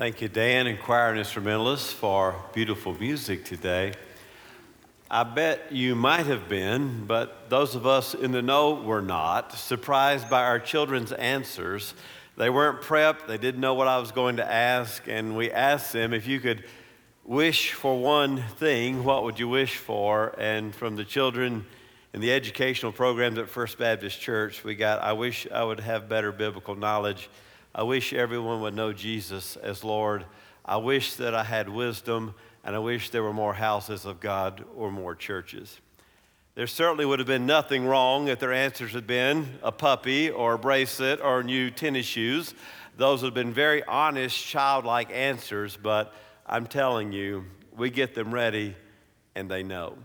Thank you, Dan and choir instrumentalists, for beautiful music today. I bet you might have been, but those of us in the know were not, surprised by our children's answers. They weren't prepped, they didn't know what I was going to ask, and we asked them, if you could wish for one thing, what would you wish for? And from the children in the educational programs at First Baptist Church, we got, I wish I would have better biblical knowledge. I wish everyone would know Jesus as Lord. I wish that I had wisdom, and I wish there were more houses of God or more churches. There certainly would have been nothing wrong if their answers had been a puppy or a bracelet or new tennis shoes. Those would have been very honest, childlike answers, but I'm telling you, we get them ready and they know.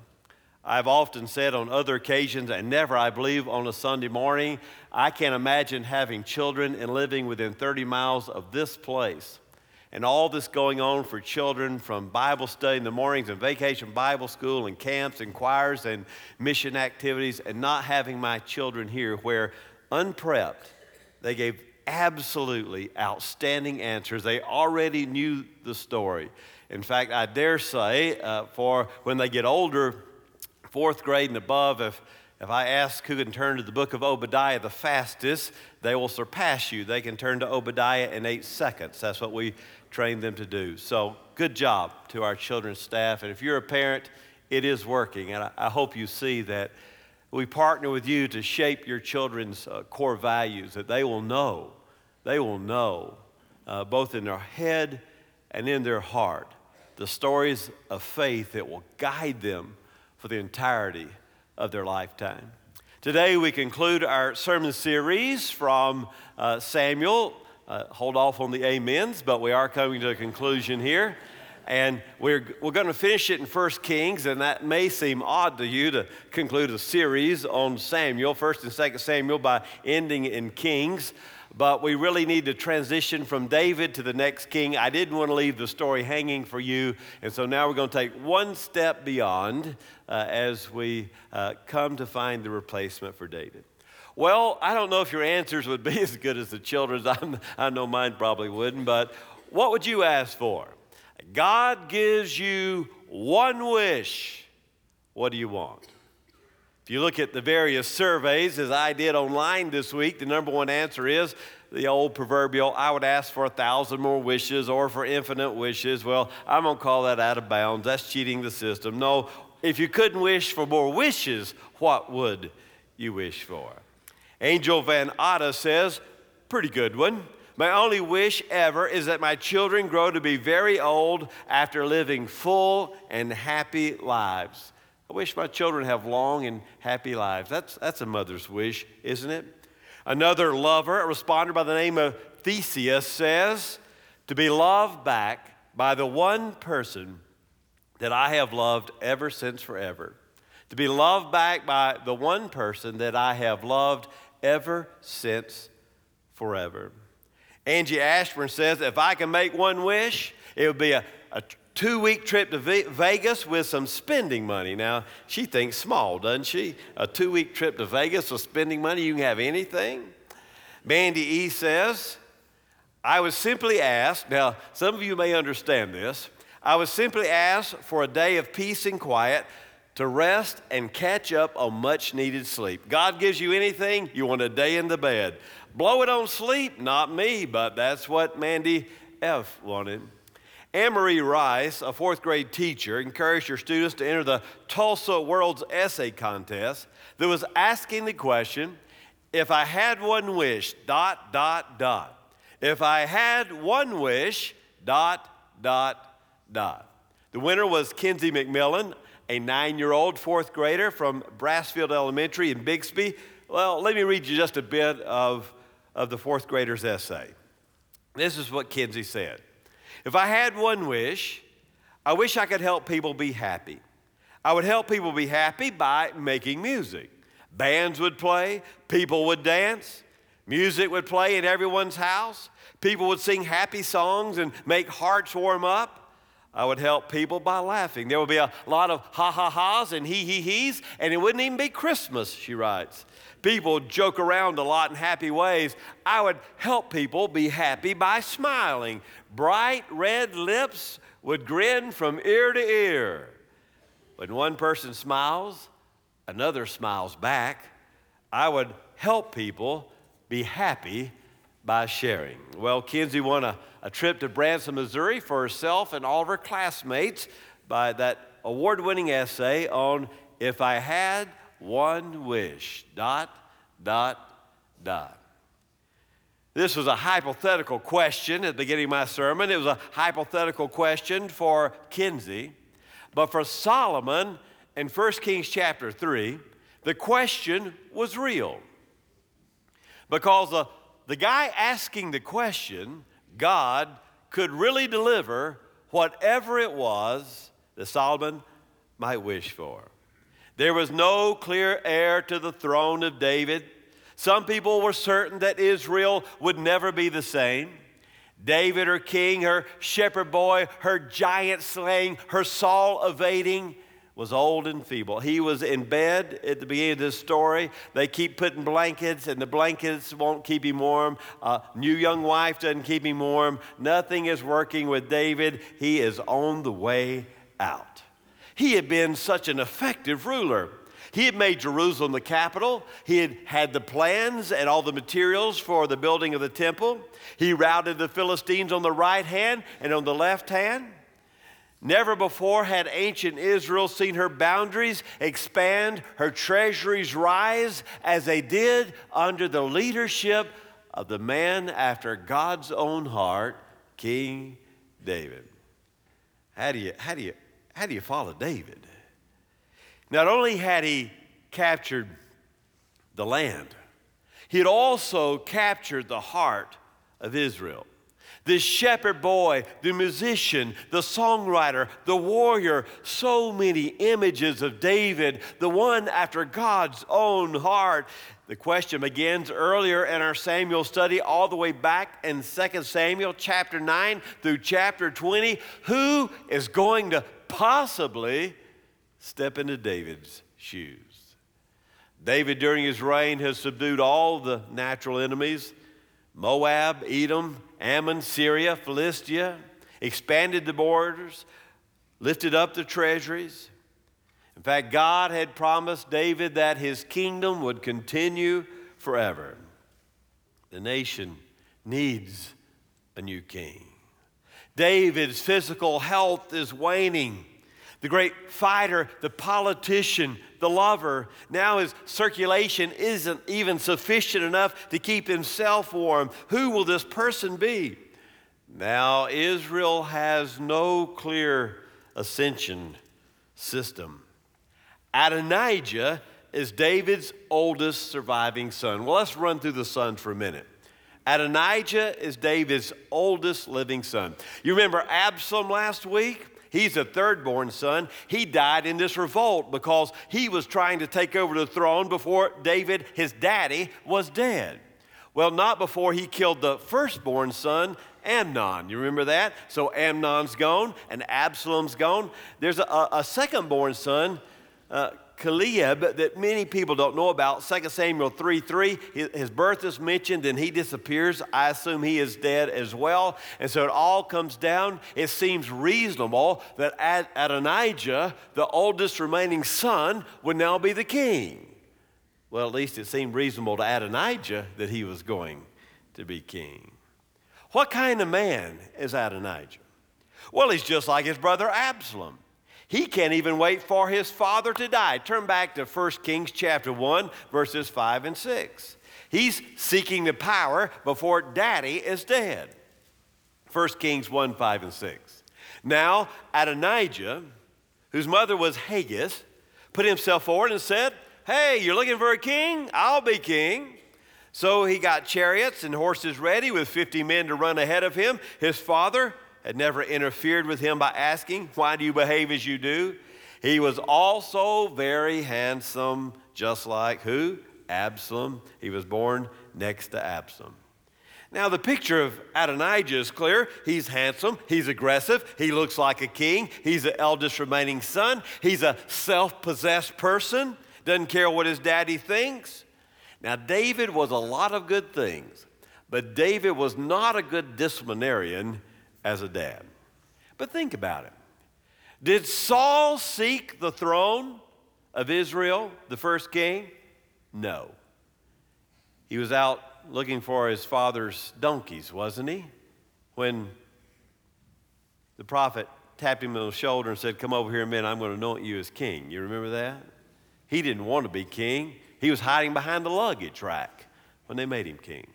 I've often said on other occasions, and never, I believe, on a Sunday morning, I can't imagine having children and living within 30 miles of this place. And all this going on for children, from Bible study in the mornings and vacation Bible school and camps and choirs and mission activities, and not having my children here where, unprepped, they gave absolutely outstanding answers. They already knew the story. In fact, I dare say, for when they get older, fourth grade and above, if I ask who can turn to the book of Obadiah the fastest, they will surpass you. They can turn to Obadiah in 8 seconds. That's what we train them to do. So good job to our children's staff. And if you're a parent, it is working. And I hope you see that we partner with you to shape your children's core values, that they will know, both in their head and in their heart, the stories of faith that will guide them for the entirety of their lifetime. Today we conclude our sermon series from Samuel. Hold off on the amens, but we are coming to a conclusion here. And we're going to finish it in 1 Kings, and that may seem odd to you to conclude a series on Samuel, 1 and 2 Samuel, by ending in Kings. But we really need to transition from David to the next king. I didn't want to leave the story hanging for you, and so now we're going to take one step beyond as we come to find the replacement for David. Well, I don't know if your answers would be as good as the children's. I know mine probably wouldn't, but what would you ask for? God gives you one wish. What do you want? If you look at the various surveys, as I did online this week, the number one answer is the old proverbial, I would ask for 1,000 more wishes or for infinite wishes. Well, I'm going to call that out of bounds. That's cheating the system. No, if you couldn't wish for more wishes, what would you wish for? Angel Van Otta says, pretty good one. My only wish ever is that my children grow to be very old after living full and happy lives. I wish my children have long and happy lives. That's a mother's wish, isn't it? Another lover, a responder by the name of Theseus, says, to be loved back by the one person that I have loved ever since forever. To be loved back by the one person that I have loved ever since forever. Angie Ashburn says, if I can make one wish, it would be a 2-week trip to Vegas with some spending money. Now, she thinks small, doesn't she? A 2-week trip to Vegas with spending money, you can have anything. Mandy E says, I was simply asked, now some of you may understand this, I was simply asked for a day of peace and quiet to rest and catch up on much needed sleep. God gives you anything, you want a day in the bed. Blow it on sleep, not me, but that's what Mandy F wanted. Anne-Marie Rice, a fourth grade teacher, encouraged her students to enter the Tulsa World's Essay Contest that was asking the question, if I had one wish, ... If I had one wish, ... The winner was Kenzie McMillan, a 9-year-old fourth grader from Brassfield Elementary in Bixby. Well, let me read you just a bit of the fourth grader's essay. This is what Kenzie said. If I had one wish, I wish I could help people be happy. I would help people be happy by making music. Bands would play, people would dance, music would play in everyone's house, people would sing happy songs and make hearts warm up. I would help people by laughing. There would be a lot of ha-ha-has and he-he-he's, and it wouldn't even be Christmas, she writes. People joke around a lot in happy ways. I would help people be happy by smiling. Bright red lips would grin from ear to ear. When one person smiles, another smiles back. I would help people be happy by sharing. Well, Kenzie won a trip to Branson, Missouri for herself and all of her classmates by that award-winning essay on If I Had One Wish, ... This was a hypothetical question at the beginning of my sermon. It was a hypothetical question for Kenzie. But for Solomon in 1 Kings chapter 3, the question was real. Because the guy asking the question, God could really deliver whatever it was that Solomon might wish for. There was no clear heir to the throne of David. Some people were certain that Israel would never be the same. David, her king, her shepherd boy, her giant slaying, her Saul evading, was old and feeble. He was in bed at the beginning of this story. They keep putting blankets, and the blankets won't keep him warm. New young wife doesn't keep him warm. Nothing is working with David. He is on the way out. He had been such an effective ruler. He had made Jerusalem the capital. He had had the plans and all the materials for the building of the temple. He routed the Philistines on the right hand and on the left hand. Never before had ancient Israel seen her boundaries expand, her treasuries rise, as they did under the leadership of the man after God's own heart, King David. How do you follow David? Not only had he captured the land, he had also captured the heart of Israel. This shepherd boy, the musician, the songwriter, the warrior, so many images of David, the one after God's own heart. The question begins earlier in our Samuel study, all the way back in 2 Samuel chapter 9 through chapter 20. Who is going to possibly step into David's shoes? David, during his reign, has subdued all the natural enemies: Moab, Edom, Ammon, Syria, Philistia, expanded the borders, lifted up the treasuries. In fact, God had promised David that his kingdom would continue forever. The nation needs a new king. David's physical health is waning. The great fighter, the politician, the lover. Now his circulation isn't even sufficient enough to keep himself warm. Who will this person be? Now Israel has no clear ascension system. Adonijah is David's oldest surviving son. Well, let's run through the sons for a minute. Adonijah is David's oldest living son. You remember Absalom last week? He's the third-born son. He died in this revolt because he was trying to take over the throne before David, his daddy, was dead. Well, not before he killed the firstborn son, Amnon. You remember that? So Amnon's gone and Absalom's gone. There's a second-born son, Chileab, that many people don't know about. 2 Samuel 3:3, his birth is mentioned and he disappears. I assume he is dead as well. And so it all comes down. It seems reasonable that Adonijah, the oldest remaining son, would now be the king. Well, at least it seemed reasonable to Adonijah that he was going to be king. What kind of man is Adonijah? Well, he's just like his brother Absalom. He can't even wait for his father to die. Turn back to 1 Kings chapter 1, verses 5 and 6. He's seeking the power before daddy is dead. 1 Kings 1, 5 and 6. Now Adonijah, whose mother was Haggith, put himself forward and said, "Hey, you're looking for a king? I'll be king." So he got chariots and horses ready with 50 men to run ahead of him. His father had never interfered with him by asking, "Why do you behave as you do?" He was also very handsome, just like who? Absalom. He was born next to Absalom. Now, the picture of Adonijah is clear. He's handsome. He's aggressive. He looks like a king. He's the eldest remaining son. He's a self-possessed person. Doesn't care what his daddy thinks. Now, David was a lot of good things, but David was not a good disciplinarian as a dad. But think about it. Did Saul seek the throne of Israel, the first king? No. He was out looking for his father's donkeys, wasn't he? When the prophet tapped him on the shoulder and said, "Come over here, man, I'm going to anoint you as king." You remember that? He didn't want to be king. He was hiding behind the luggage rack when they made him king.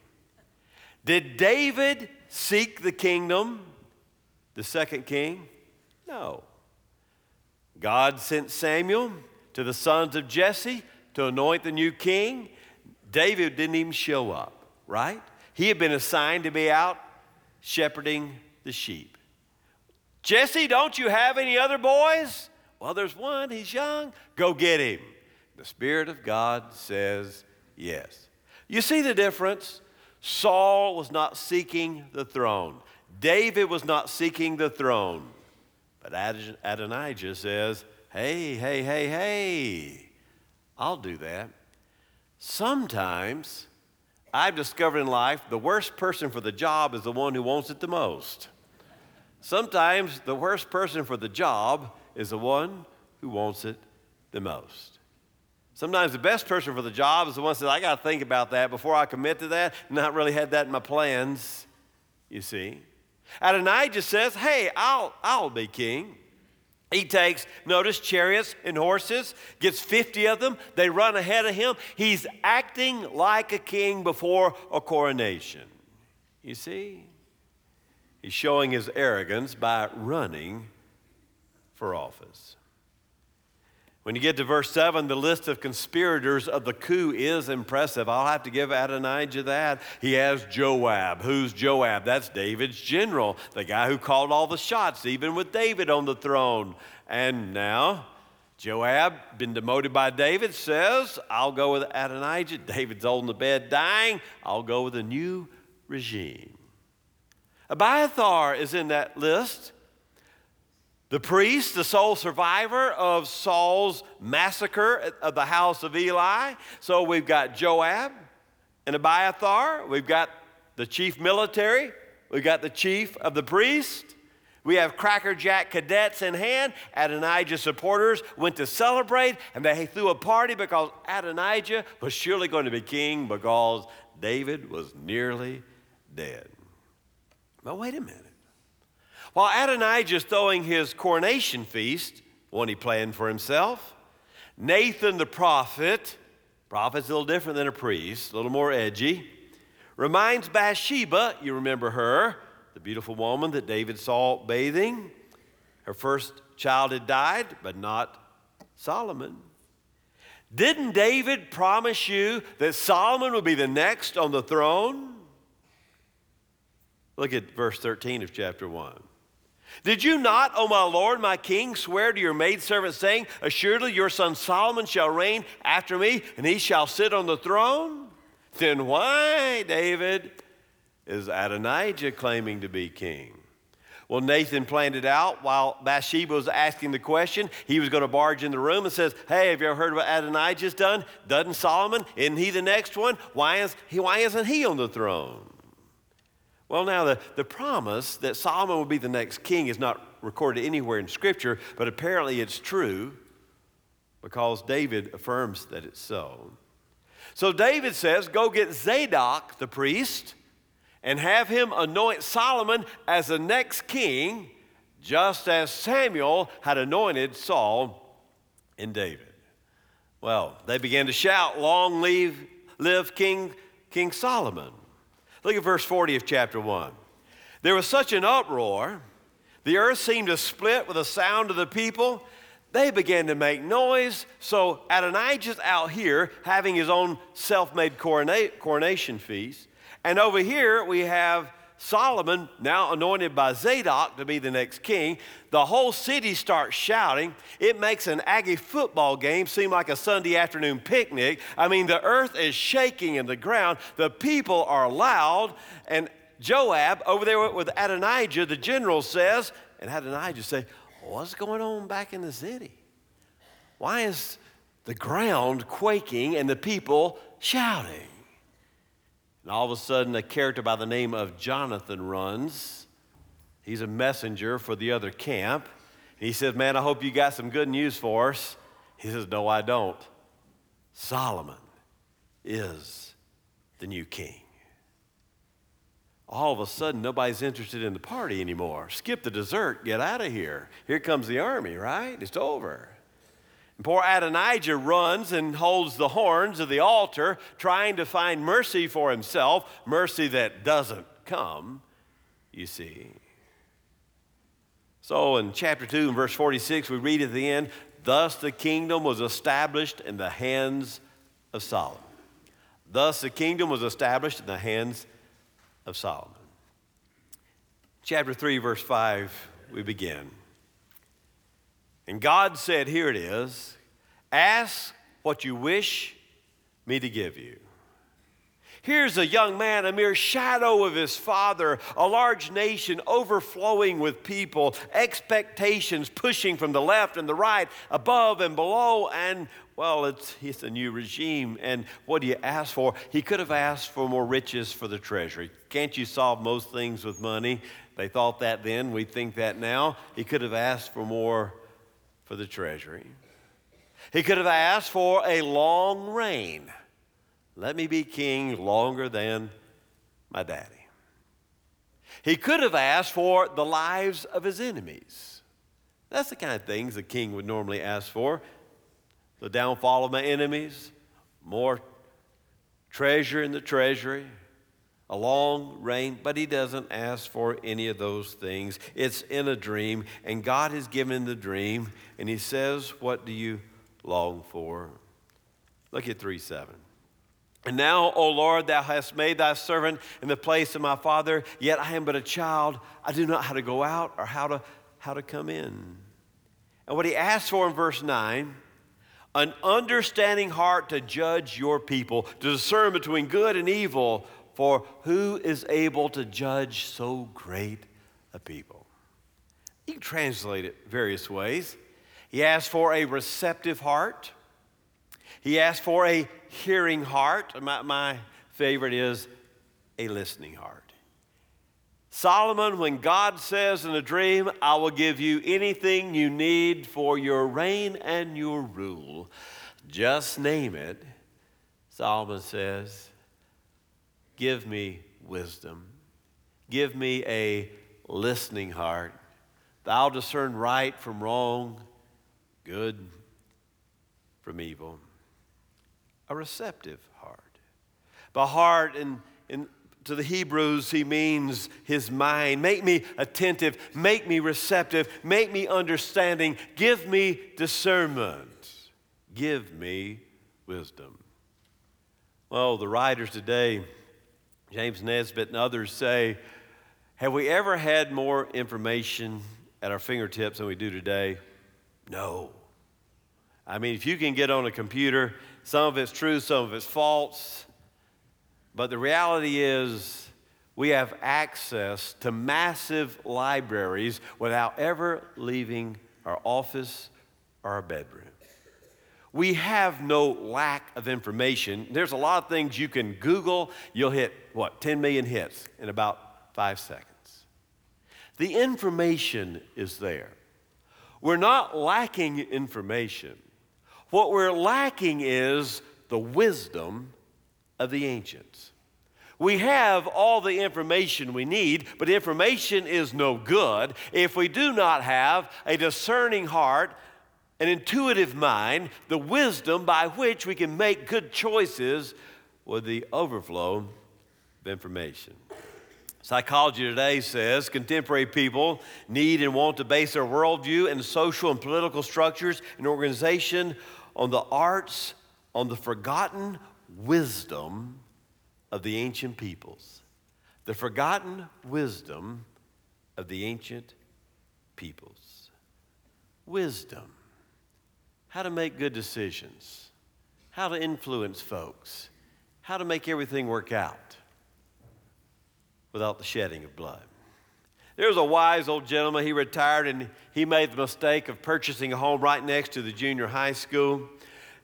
Did David seek the kingdom, the second king? No. God sent Samuel to the sons of Jesse to anoint the new king. David didn't even show up, right? He had been assigned to be out shepherding the sheep. "Jesse, don't you have any other boys?" "Well, there's one. He's young." "Go get him." The Spirit of God says yes. You see the difference? Saul was not seeking the throne. David was not seeking the throne. But Adonijah says, hey, I'll do that. Sometimes I've discovered in life the worst person for the job is the one who wants it the most. Sometimes the worst person for the job is the one who wants it the most. Sometimes the best person for the job is the one who says, "I got to think about that before I commit to that," and not really had that in my plans, you see. Adonijah says, "Hey, I'll be king." He takes, notice, chariots and horses, gets 50 of them. They run ahead of him. He's acting like a king before a coronation. You see? He's showing his arrogance by running for office. When you get to verse 7, the list of conspirators of the coup is impressive. I'll have to give Adonijah that. He has Joab. Who's Joab? That's David's general, the guy who called all the shots, even with David on the throne. And now Joab, been demoted by David, says, "I'll go with Adonijah. David's on the bed dying. I'll go with a new regime." Abiathar is in that list. The priest, the sole survivor of Saul's massacre of the house of Eli. So we've got Joab and Abiathar. We've got the chief military. We've got the chief of the priest. We have crackerjack cadets in hand. Adonijah supporters went to celebrate, and they threw a party because Adonijah was surely going to be king because David was nearly dead. But wait a minute. While Adonijah is throwing his coronation feast, one he planned for himself, Nathan the prophet's a little different than a priest, a little more edgy, reminds Bathsheba, you remember her, the beautiful woman that David saw bathing. Her first child had died, but not Solomon. Didn't David promise you that Solomon would be the next on the throne? Look at verse 13 of chapter 1. "Did you not, O my lord, my king, swear to your maidservant, saying, 'Assuredly your son Solomon shall reign after me, and he shall sit on the throne?' Then why, David, is Adonijah claiming to be king?" Well, Nathan planned it out while Bathsheba was asking the question. He was going to barge in the room and says, "Hey, have you ever heard of what Adonijah's done? Doesn't Solomon? Isn't he the next one? Why isn't he on the throne?" Well, now, the promise that Solomon would be the next king is not recorded anywhere in Scripture, but apparently it's true because David affirms that it's so. So David says, "Go get Zadok, the priest, and have him anoint Solomon as the next king, just as Samuel had anointed Saul and David." Well, they began to shout, "Long live King Solomon." Look at verse 40 of chapter 1. "There was such an uproar, the earth seemed to split with the sound of the people. They began to make noise." So Adonijah's out here having his own self-made coronation feast. And over here we have Solomon, now anointed by Zadok to be the next king, the whole city starts shouting. It makes an Aggie football game seem like a Sunday afternoon picnic. I mean, the earth is shaking in the ground. The people are loud. And Joab, over there with Adonijah, the general, says, and Adonijah says, what's going on back in the city? Why is the ground quaking and the people shouting? And all of a sudden, a character by the name of Jonathan runs. He's a messenger for the other camp. And he says, man, I hope you got some good news for us. He says, no, I don't. Solomon is the new king. All of a sudden, nobody's interested in the party anymore. Skip the dessert, get out of here. Here comes the army, right? It's over. And poor Adonijah runs and holds the horns of the altar, trying to find mercy for himself, mercy that doesn't come, you see. So in chapter 2 and verse 46, we read at the end, thus the kingdom was established in the hands of Solomon. Thus the kingdom was established in the hands of Solomon. Chapter 3, verse 5, we begin. And God said, here it is, ask what you wish me to give you. Here's a young man, a mere shadow of his father, a large nation overflowing with people, expectations pushing from the left and the right, above and below, and, well, it's a new regime, and what do you ask for? He could have asked for more riches for the treasury. Can't you solve most things with money? They thought that then. We think that now. He could have asked for more for the treasury. He could have asked for a long reign. Let me be king longer than my daddy. He could have asked for the lives of his enemies. That's the kind of things a king would normally ask for. The downfall of my enemies, more treasure in the treasury, a long reign, but he doesn't ask for any of those things. It's in a dream, and God has given him the dream, and he says, what do you long for? Look at 3:7. And now, O Lord, thou hast made thy servant in the place of my father, yet I am but a child. I do not know how to go out or how to come in. And what he asked for in verse 9, an understanding heart to judge your people, to discern between good and evil, for who is able to judge so great a people? You can translate it various ways. He asked for a receptive heart. He asked for a hearing heart. My favorite is a listening heart. Solomon, when God says in a dream, I will give you anything you need for your reign and your rule, just name it, Solomon says, give me wisdom. Give me a listening heart. Thou discern right from wrong, good from evil. A receptive heart. By heart, to the Hebrews, he means his mind. Make me attentive. Make me receptive. Make me understanding. Give me discernment. Give me wisdom. Well, the writers today, James Nesbitt and others, say, have we ever had more information at our fingertips than we do today? No. I mean, if you can get on a computer, some of it's true, some of it's false, but the reality is we have access to massive libraries without ever leaving our office or our bedroom. We have no lack of information. There's a lot of things you can Google. You'll hit, 10 million hits in about 5 seconds. The information is there. We're not lacking information. What we're lacking is the wisdom of the ancients. We have all the information we need, but information is no good if we do not have a discerning heart, an intuitive mind, the wisdom by which we can make good choices with the overflow of information. Psychology today says contemporary people need and want to base their worldview and social and political structures and organization on the arts, on the forgotten wisdom of the ancient peoples. the forgotten wisdom of the ancient peoples. Wisdom. How to make good decisions. How to influence folks. How to make everything work out without the shedding of blood. There was a wise old gentleman. He retired, and he made the mistake of purchasing a home right next to the junior high school.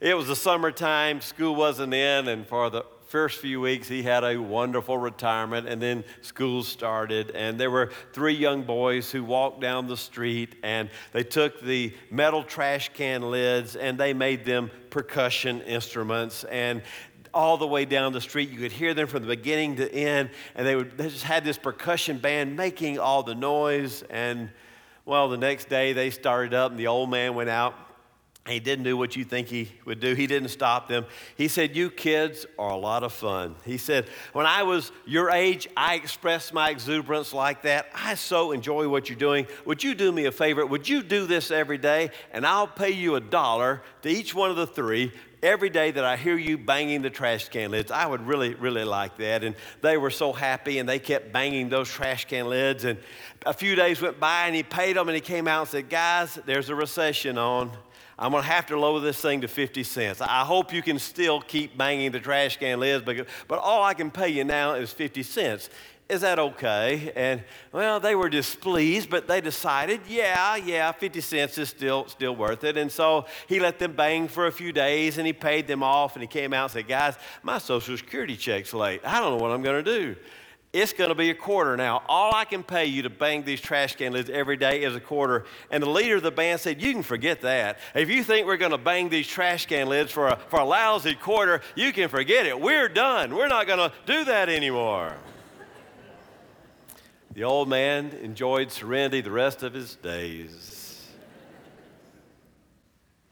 It was the summertime. School wasn't in, and for the first few weeks, he had a wonderful retirement, and then school started, and there were three young boys who walked down the street, and they took the metal trash can lids, and they made them percussion instruments, and all the way down the street, you could hear them from the beginning to end, and they just had this percussion band making all the noise, and, well, the next day, they started up, and the old man went out. He didn't do what you think he would do. He didn't stop them. He said, "You kids are a lot of fun." He said, "When I was your age, I expressed my exuberance like that. I so enjoy what you're doing. Would you do me a favor? Would you do this every day? And I'll pay you $1 to each one of the three every day that I hear you banging the trash can lids. I would really, really like that." And they were so happy, and they kept banging those trash can lids. And a few days went by, and he paid them, and he came out and said, "Guys, there's a recession on. I'm going to have to lower this thing to 50 cents. I hope you can still keep banging the trash can lids, but all I can pay you now is 50 cents. Is that okay?" And, well, they were displeased, but they decided, yeah, 50 cents is still worth it. And so he let them bang for a few days, and he paid them off, and he came out and said, "Guys, my Social Security check's late. I don't know what I'm going to do. It's going to be $0.25 now. All I can pay you to bang these trash can lids every day is $0.25. And the leader of the band said, "You can forget that. If you think we're going to bang these trash can lids for a lousy quarter, you can forget it. We're done. We're not going to do that anymore." The old man enjoyed serenity the rest of his days.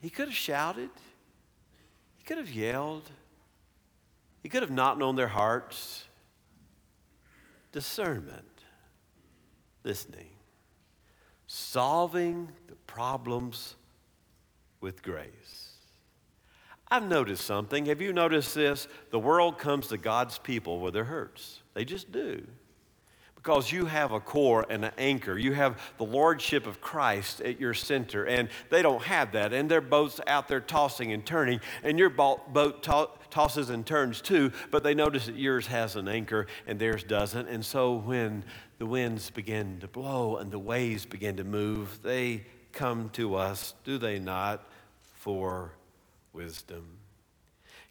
He could have shouted. He could have yelled. He could have knocked on their hearts. Discernment, listening, solving the problems with grace. I've noticed something. Have you noticed this? The world comes to God's people with their hurts. They just do. Because you have a core and an anchor. You have the lordship of Christ at your center, and they don't have that, and their boat's out there tossing and turning, and your boat tosses and turns too, but they notice that yours has an anchor and theirs doesn't, and so when the winds begin to blow and the waves begin to move, they come to us, do they not, for wisdom.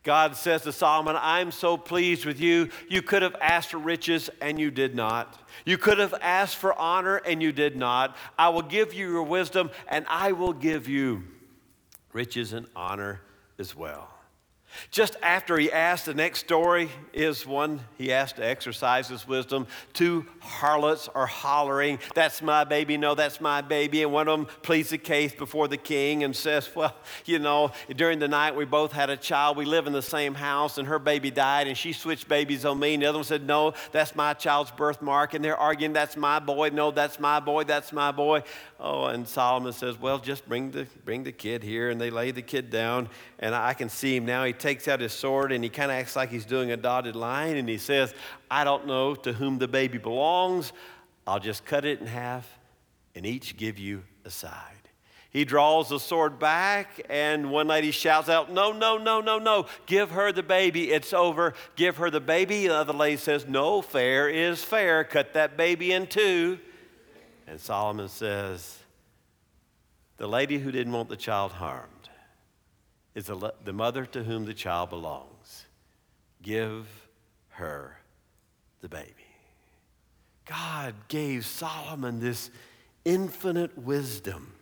God says to Solomon, "I'm so pleased with you. You could have asked for riches, and you did not. You could have asked for honor, and you did not. I will give you your wisdom, and I will give you riches and honor as well." Just after he asked, the next story is one he asked to exercise his wisdom. Two harlots are hollering, "That's my baby, no, that's my baby." And one of them pleads the case before the king and says, "Well, you know, during the night we both had a child. We live in the same house, and her baby died, and she switched babies on me." And the other one said, "No, that's my child's birthmark." And they're arguing, "That's my boy, no, that's my boy, that's my boy." Oh, and Solomon says, "Well, just bring the kid here." And they lay the kid down, and I can see him now. He takes out his sword, and he kind of acts like he's doing a dotted line, and he says, "I don't know to whom the baby belongs. I'll just cut it in half and each give you a side." He draws the sword back, and one lady shouts out, "No, no, no, no, no. Give her the baby. It's over. Give her the baby." The other lady says, "No, fair is fair. Cut that baby in two." And Solomon says, "The lady who didn't want the child harmed is the mother to whom the child belongs. Give her the baby." God gave Solomon this infinite wisdom,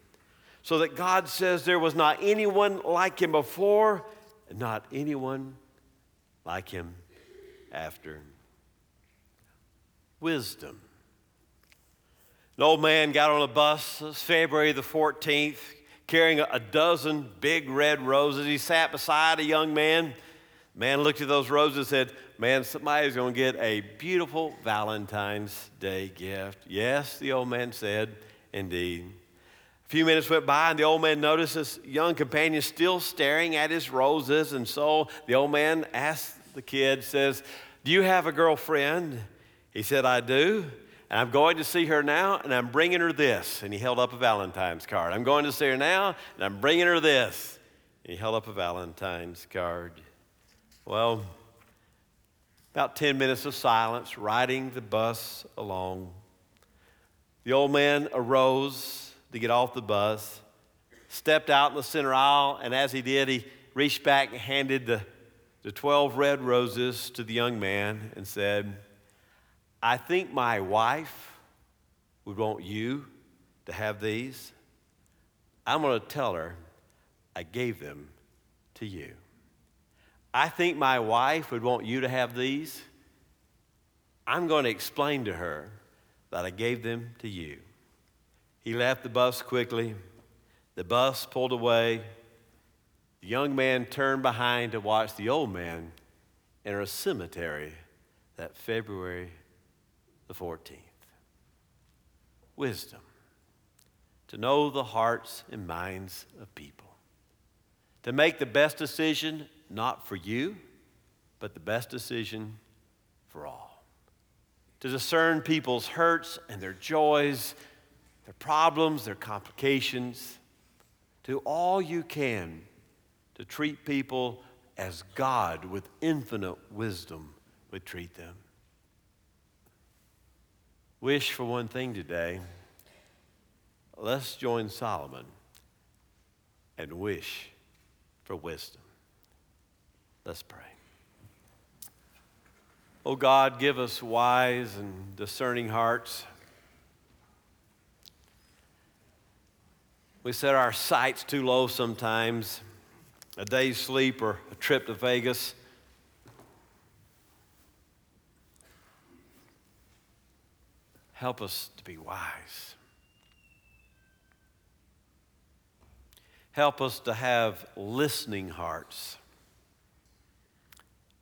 so that God says there was not anyone like him before and not anyone like him after. Wisdom. An old man got on a bus. It was February the 14th. Carrying a dozen big red roses. He sat beside a young man. The man looked at those roses and said, "Man, somebody's going to get a beautiful Valentine's Day gift." "Yes," the old man said, "indeed." A few minutes went by, and the old man noticed his young companion still staring at his roses. And so the old man asked the kid, says, "Do you have a girlfriend?" He said, I do, and I'm going to see her now, and I'm bringing her this. And he held up a Valentine's card. I'm going to see her now, and I'm bringing her this. And he held up a Valentine's card. Well, about 10 minutes of silence, riding the bus along. The old man arose to get off the bus, stepped out in the center aisle, and as he did, he reached back and handed the 12 red roses to the young man and said, I think my wife would want you to have these. I'm going to tell her I gave them to you. I think my wife would want you to have these. I'm going to explain to her that I gave them to you. He left the bus quickly. The bus pulled away. The young man turned behind to watch the old man enter a cemetery that February the 14th. Wisdom, to know the hearts and minds of people, to make the best decision, not for you, but the best decision for all. To discern people's hurts and their joys, their problems, their complications. Do all you can to treat people as God with infinite wisdom would treat them. Wish for one thing today. Let's join Solomon and wish for wisdom. Let's pray. Oh God, give us wise and discerning hearts. We set our sights too low sometimes, a day's sleep or a trip to Vegas. Help us to be wise. Help us to have listening hearts.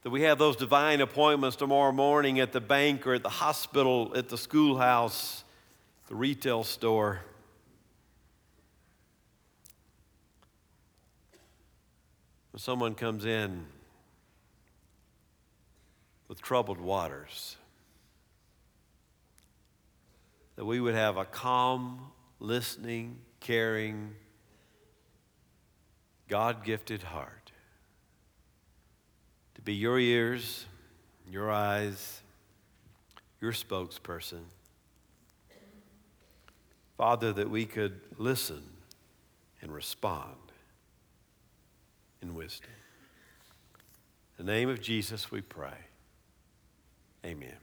That we have those divine appointments tomorrow morning at the bank or at the hospital, at the schoolhouse, the retail store. When someone comes in with troubled waters, that we would have a calm, listening, caring, God-gifted heart. Be your ears, your eyes, your spokesperson. Father, that we could listen and respond in wisdom. In the name of Jesus we pray. Amen.